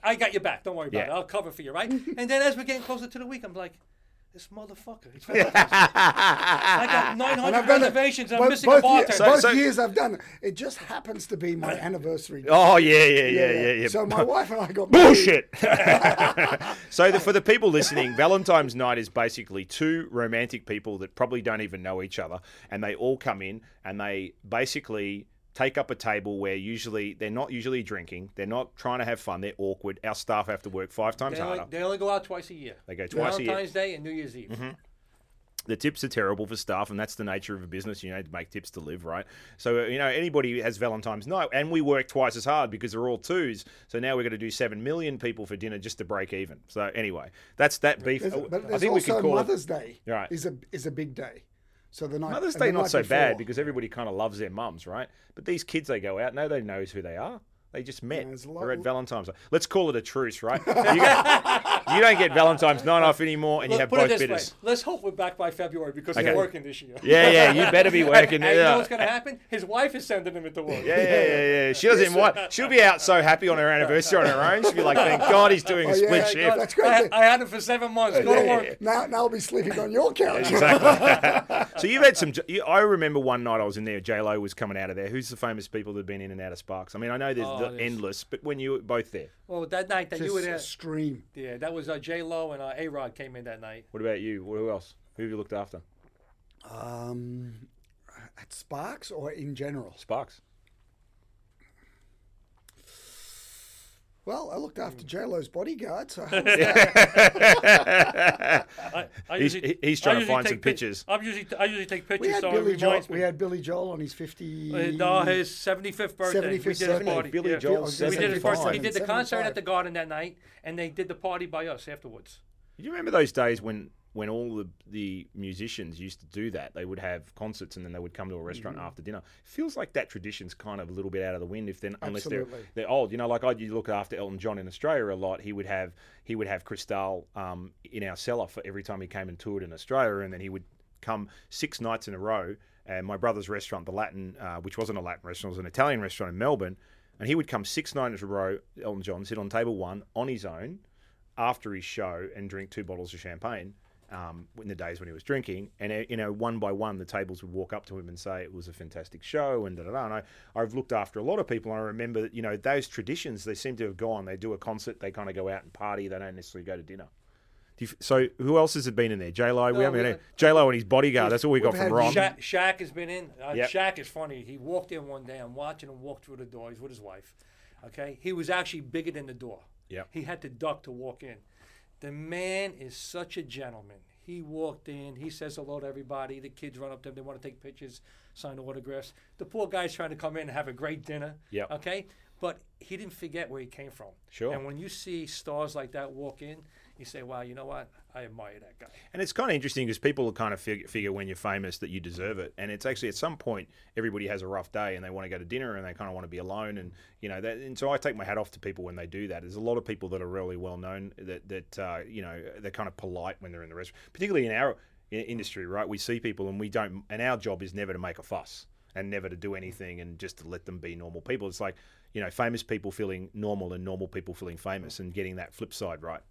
I got your back. Don't worry about yeah. it. I'll cover for you, right? And then as we're getting closer to the week, I'm like, This motherfucker. It's I got nine hundred renovations and I'm missing a bartender. So, both so, years I've done it. It just happens to be my anniversary. Oh, yeah, yeah, yeah, yeah. yeah, yeah. So my wife and I got bullshit. So the, for the people listening, Valentine's night is basically two romantic people that probably don't even know each other. And they all come in and they basically take up a table where usually they're not usually drinking, they're not trying to have fun, they're awkward. Our staff have to work five times they only, harder. They only go out twice a year. They go twice Valentine's a year. Valentine's Day and New Year's Eve. Mm-hmm. The tips are terrible for staff, and that's the nature of a business. You know, to make tips to live, right? So, you know, anybody has Valentine's night, and we work twice as hard because they're all twos. So now we're going to do seven million people for dinner just to break even. So anyway, that's that beef. There's, but there's I think also we could call Mother's it, Day. Right. is a is a big day. So the night, Mother's Day, the not so before. Bad because everybody kind of loves their mums, right? But these kids, they go out, nobody knows who they are. They just met. Yeah, They're at Valentine's. Let's call it a truce, right? You, got, you don't get Valentine's night off anymore, and Look, you have both bidders. Way. Let's hope we're back by February because okay. they're working this year. Yeah, yeah, you better be working. And you know what's going to happen? His wife is sending him into work. Yeah, yeah, yeah. yeah. She doesn't want. She'll be out so happy on her anniversary on her own. She'll be like, "Thank God he's doing oh, a split yeah, shift." God, that's great. I, I had him for seven months. Go yeah, to work. Yeah, yeah. Now, now I'll be sleeping on your couch. Exactly. So you've had some. You, I remember one night I was in there. J-Lo was coming out of there. Who's the famous people that've been in and out of Sparks? I mean, I know there's. Oh. Endless, but when you were both there. Well, that night that Just you were there. A stream. Yeah, that was uh, J-Lo and uh, A-Rod came in that night. What about you? Who else? Who have you looked after? Um, at Sparks or in general? Sparks. Well, I looked after J-Lo's bodyguard, so how was that? I, I he's, usually, he's trying I to find some pi- pictures. I'm usually, I usually take pictures. We had, so Billy Joel, we had Billy Joel on his fifty... Uh, no, his seventy-fifth birthday. seventy-fifth we did a party. Billy yeah. Joel, yeah. We did the first, He did the concert at the Garden that night, and they did the party by us afterwards. Do you remember those days when, when all the, the musicians used to do that? They would have concerts, and then they would come to a restaurant mm-hmm. after dinner. It feels like that tradition's kind of a little bit out of the wind, if then unless they're, they're old. You know, like I you look after Elton John in Australia a lot. He would have he would have Cristal um, in our cellar for every time he came and toured in Australia, and then he would come six nights in a row. And my brother's restaurant, the Latin, uh, which wasn't a Latin restaurant, it was an Italian restaurant in Melbourne, and he would come six nights in a row. Elton John sit on table one on his own after his show and drink two bottles of champagne. Um, in the days when he was drinking, and you know, one by one, the tables would walk up to him and say it was a fantastic show, and da da da. And I, I've looked after a lot of people, and I remember that, you know, those traditions, they seem to have gone. They do a concert, they kind of go out and party, they don't necessarily go to dinner. Do you, so who else has it been in there? J Lo, no, we haven't had J Lo and his bodyguard. That's all we got from Ron. Shaq, Shaq has been in. Uh, yep. Shaq is funny. He walked in one day. I'm watching him walk through the door. He's with his wife. Okay, he was actually bigger than the door. Yeah, he had to duck to walk in. The man is such a gentleman. He walked in. He says hello to everybody. The kids run up to him. They want to take pictures, sign autographs. The poor guy's trying to come in and have a great dinner. Yeah. Okay? But he didn't forget where he came from. Sure. And when you see stars like that walk in, you say, wow, you know what? I admire that guy. And it's kind of interesting because people kind of fig- figure when you're famous that you deserve it. And it's actually at some point everybody has a rough day and they want to go to dinner and they kind of want to be alone. And you know, that, and so I take my hat off to people when they do that. There's a lot of people that are really well known that, that uh, you know, they're kind of polite when they're in the restaurant, particularly in our industry, right? We see people and we don't, and our job is never to make a fuss and never to do anything and just to let them be normal people. It's like, you know, famous people feeling normal and normal people feeling famous and getting that flip side right.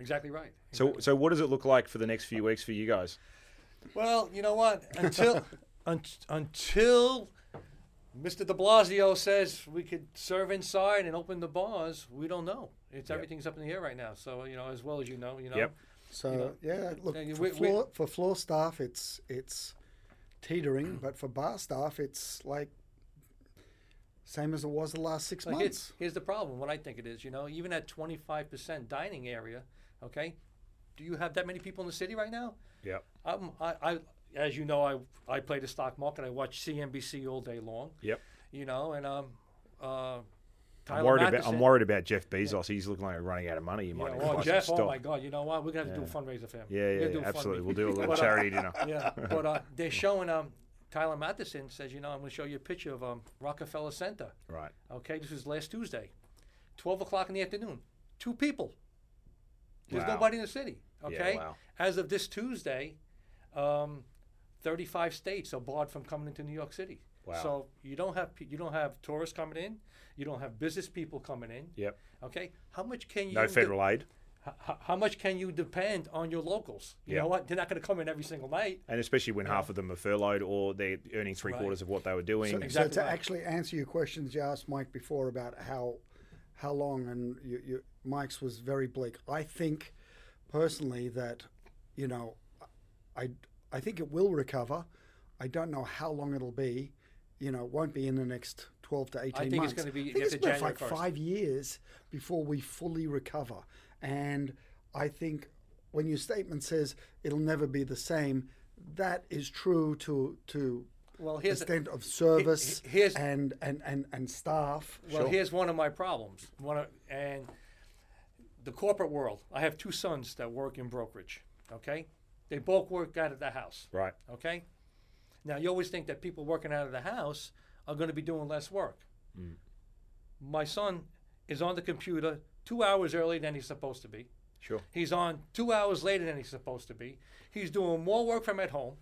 Exactly right. Exactly. So so what does it look like for the next few weeks for you guys? Well, you know what? Until un- until Mister de Blasio says we could serve inside and open the bars, we don't know. It's yep. Everything's up in the air right now. So, you know, as well as you know, you know. Yep. So, you know, yeah, look, for, we, floor, we, for floor staff, it's it's teetering. But for bar staff, it's like same as it was the last six like months. Here's the problem. What I think it is, you know, even at twenty-five percent dining area, okay, do you have that many people in the city right now? Yeah. Um, I, I, as you know, I I play the stock market. I watch C N B C all day long. Yep. You know, and um, uh, Tyler I'm worried Matheson, about I'm worried about Jeff Bezos. Yeah. He's looking like running out of money. You might yeah, well, Jeff, oh my God! You know what? We're gonna have to yeah. do a fundraiser for him. Yeah, yeah, yeah absolutely. We'll do a little but, charity dinner. Yeah, but uh, they're showing um. Tyler Matheson says, you know, I'm going to show you a picture of um, Rockefeller Center. Right. Okay, this was last Tuesday, twelve o'clock in the afternoon. Two people. There's wow. nobody in the city. Okay. Yeah, wow. As of this Tuesday, um, thirty-five states are barred from coming into New York City. Wow. So you don't have you don't have tourists coming in. You don't have business people coming in. Yep. Okay. How much can you? No federal get, aid. H- how much can you depend on your locals? You yeah. know what? They're not going to come in every single night. And especially when yeah. half of them are furloughed or they're earning three right. quarters of what they were doing. So, exactly so to right. actually answer your questions you asked Mike before about how how long, and you, you, Mike's was very bleak. I think personally that, you know, I, I think it will recover. I don't know how long it'll be. You know, it won't be in the next twelve to eighteen months. I think months. It's going to be, I think it's been like first. five years before we fully recover. And I think when your statement says it'll never be the same, that is true to to well, here's extent the, of service he, here's, and, and, and, and staff. Well, sure. Here's one of my problems. One of, and the corporate world. I have two sons that work in brokerage. Okay, they both work out of the house. Right. Okay. Now you always think that people working out of the house are going to be doing less work. Mm. My son is on the computer two hours earlier than he's supposed to be. Sure. He's on two hours later than he's supposed to be. He's doing more work from at home.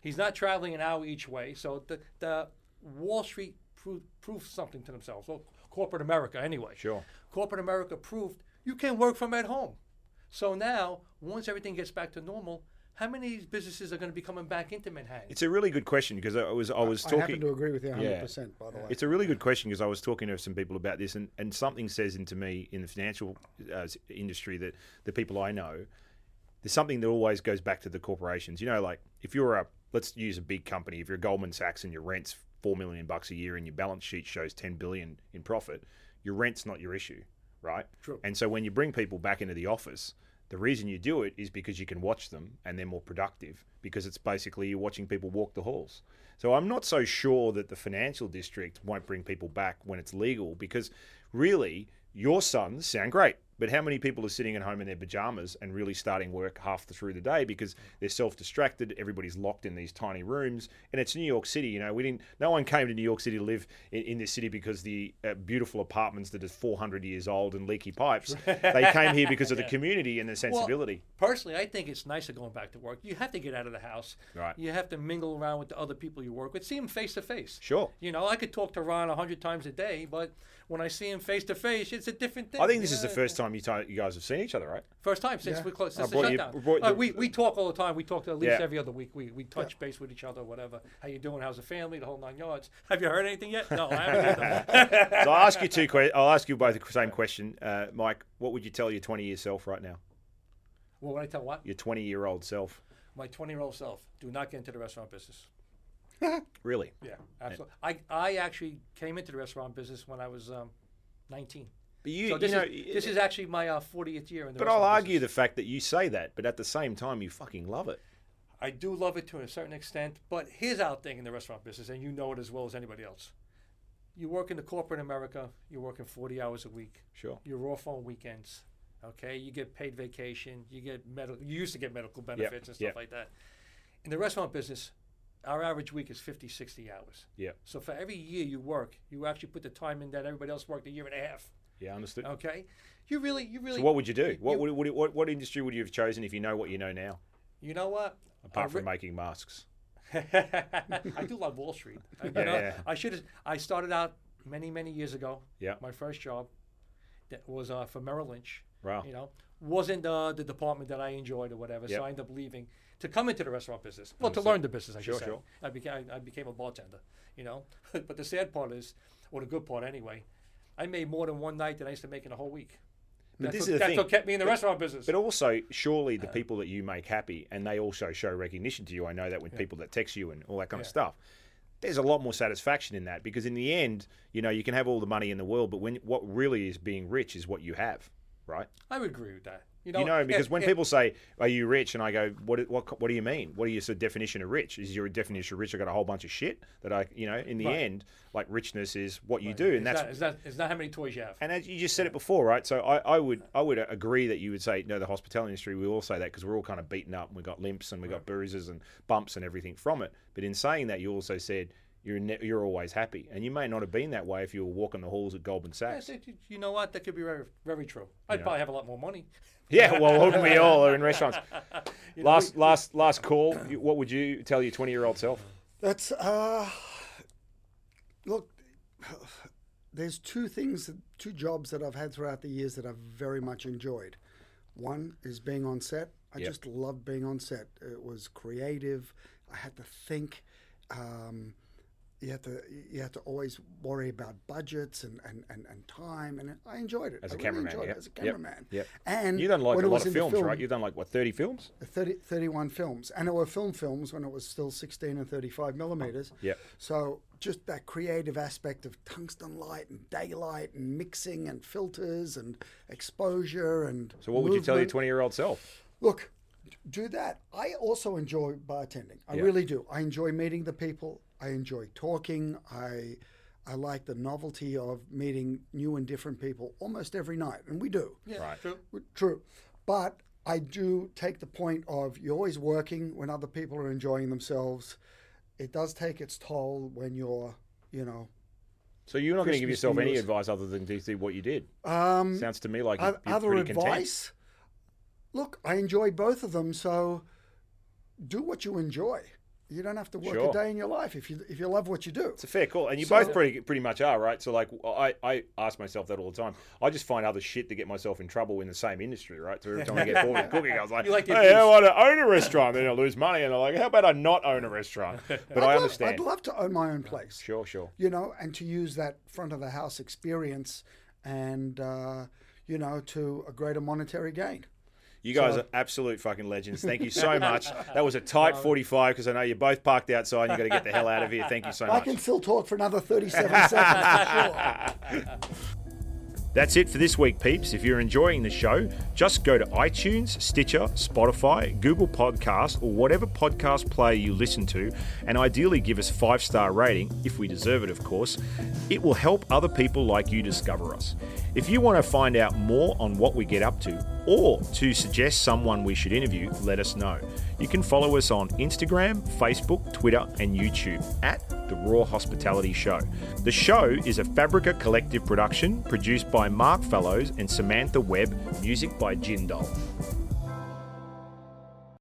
He's not traveling an hour each way. So the, the Wall Street proved, proved something to themselves. Well, corporate America anyway. Sure. Corporate America proved you can work from at home. So now, once everything gets back to normal, how many of these businesses are going to be coming back into Manhattan? It's a really good question because I was I was I, talking. I happen to agree with you one hundred percent. Yeah. By the way, it's a really good question because I was talking to some people about this, and, and something says into me in the financial uh, industry that the people I know, there's something that always goes back to the corporations. You know, like if you're a let's use a big company, if you're a Goldman Sachs and your rent's four million bucks a year and your balance sheet shows ten billion in profit, your rent's not your issue, right? True. And so when you bring people back into the office. The reason you do it is because you can watch them and they're more productive because it's basically you're watching people walk the halls. So I'm not so sure that the financial district won't bring people back when it's legal because really your sons sound great, but how many people are sitting at home in their pajamas and really starting work half the, through the day because they're self-distracted, everybody's locked in these tiny rooms, and it's New York City, you know, we didn't, no one came to New York City to live in, in this city because the uh, beautiful apartments that are four hundred years old and leaky pipes, they came here because of the community and the sensibility. Well, personally, I think it's nicer going back to work. You have to get out of the house. Right. You have to mingle around with the other people you work with, see them face to face. Sure. You know, I could talk to Ron a hundred times a day, but when I see him face to face, it's a different thing. I think this yeah. is the first time You, t- you guys have seen each other, right? First time since yeah. we closed since the shutdown. You, we, the, uh, we we talk all the time. We talk at least yeah. every other week. We we touch yeah. base with each other, whatever. How you doing? How's the family? The whole nine yards. Have you heard anything yet? No, I haven't. So I'll ask you two. Que- I'll ask you both the same question, uh, Mike. What would you tell your twenty-year self right now? What would I tell what? Your twenty-year-old self. My twenty-year-old self. Do not get into the restaurant business. Really? Yeah, absolutely. Yeah. I I actually came into the restaurant business when I was um, nineteen. But you, so this, you know, is, this is actually my uh, fortieth year. In the but I'll argue business. The fact that you say that, but at the same time, you fucking love it. I do love it to a certain extent, but here's our thing in the restaurant business, and you know it as well as anybody else. You work in the corporate America, you're working forty hours a week. Sure. You're off on weekends, okay? You get paid vacation, you get medical, you used to get medical benefits yep. and stuff yep. like that. In the restaurant business, our average week is fifty, sixty hours. Yeah. So for every year you work, you actually put the time in that everybody else worked a year and a half. Yeah, understood. Okay, you really, you really. So what would you do? You, what would, would it, what what industry would you have chosen if you know what you know now? You know what? Apart uh, from re- making masks. I do love Wall Street. I, you yeah, know, yeah. I should. I started out many many years ago. Yeah. My first job, that was uh, for Merrill Lynch. Wow. You know, wasn't uh, the department that I enjoyed or whatever, yep. so I ended up leaving to come into the restaurant business. Well, understood. To learn the business, I should sure, say. Sure. I became I became a bartender. You know, but the sad part is, or the good part anyway. I made more than one night that I used to make in a whole week. That's, this what, is that's what kept me in the but, restaurant business. But also, surely the people that you make happy, and they also show recognition to you. I know that with yeah. people that text you and all that kind yeah. of stuff. There's a lot more satisfaction in that because in the end, you know, you can have all the money in the world, but when what really is being rich is what you have, right? I would agree with that. You know, you know because it, when it, people say, "Are you rich?" and I go, "What? What? What do you mean? What is your definition of rich? Is your definition of rich? I got a whole bunch of shit that I, you know, in the right. end, like richness is what you right. do, and it's that's not, it's, not, it's not how many toys you have." And as you just said it before, right? So I, I would, I would agree that you would say, "No, the hospitality industry." We all say that because we're all kind of beaten up, and we got limps, and we right. got bruises, and bumps, and everything from it. But in saying that, you also said. You're ne- you're always happy, and you may not have been that way if you were walking the halls at Goldman Sachs. Yes, you know what? That could be very, very true. I'd you probably know. have a lot more money. Yeah, well, wouldn't we all are in restaurants? You know, last, we, last, last call. What would you tell your twenty-year-old self? That's uh, look. There's two things, two jobs that I've had throughout the years that I've very much enjoyed. One is being on set. I yep. just loved being on set. It was creative. I had to think. Um, you had to you had to always worry about budgets and, and, and, and time. And I enjoyed it. As I a really cameraman. Enjoyed yep. it as a cameraman. Yep. And you've done like a lot of films, film, right? You've done like, what, thirty films? thirty, thirty-one films. And it were film films when it was still sixteen and thirty-five millimeters. Yep. So just that creative aspect of tungsten light and daylight and mixing and filters and exposure and So what movement. Would you tell your twenty-year-old self? Look, do that. I also enjoy bartending. I yeah. really do. I enjoy meeting the people. I enjoy talking. I I like the novelty of meeting new and different people almost every night, and we do. Yeah, right. True. True. But I do take the point of you're always working when other people are enjoying themselves. It does take its toll when you're, you know. So you're not going to give yourself any advice other than D C what you did? Um, Sounds to me like you're other pretty advice? Content. Look, I enjoy both of them, so do what you enjoy. You don't have to work sure. a day in your life if you if you love what you do. It's a fair call. And you so, both pretty pretty much are, right? So, like, I, I ask myself that all the time. I just find other shit to get myself in trouble in the same industry, right? So every time I get bored with cooking, I was like, like hey, I want to own a restaurant. Then I lose money. And I'm like, how about I not own a restaurant? But I understand. I'd love to own my own place. Sure, sure. You know, and to use that front of the house experience and, uh, you know, to a greater monetary gain. You guys so. are absolute fucking legends. Thank you so much. That was a tight forty-five because I know you're both parked outside and you've got to get the hell out of here. Thank you so much. I can still talk for another thirty-seven seconds for sure. That's it for this week, peeps. If you're enjoying the show, just go to iTunes, Stitcher, Spotify, Google Podcasts, or whatever podcast player you listen to, and ideally give us a five-star rating, if we deserve it, of course. It will help other people like you discover us. If you want to find out more on what we get up to, or to suggest someone we should interview, let us know. You can follow us on Instagram, Facebook, Twitter, and YouTube at The Raw Hospitality Show. The show is a Fabrica Collective production produced by Mark Fellows and Samantha Webb, music by Jindal.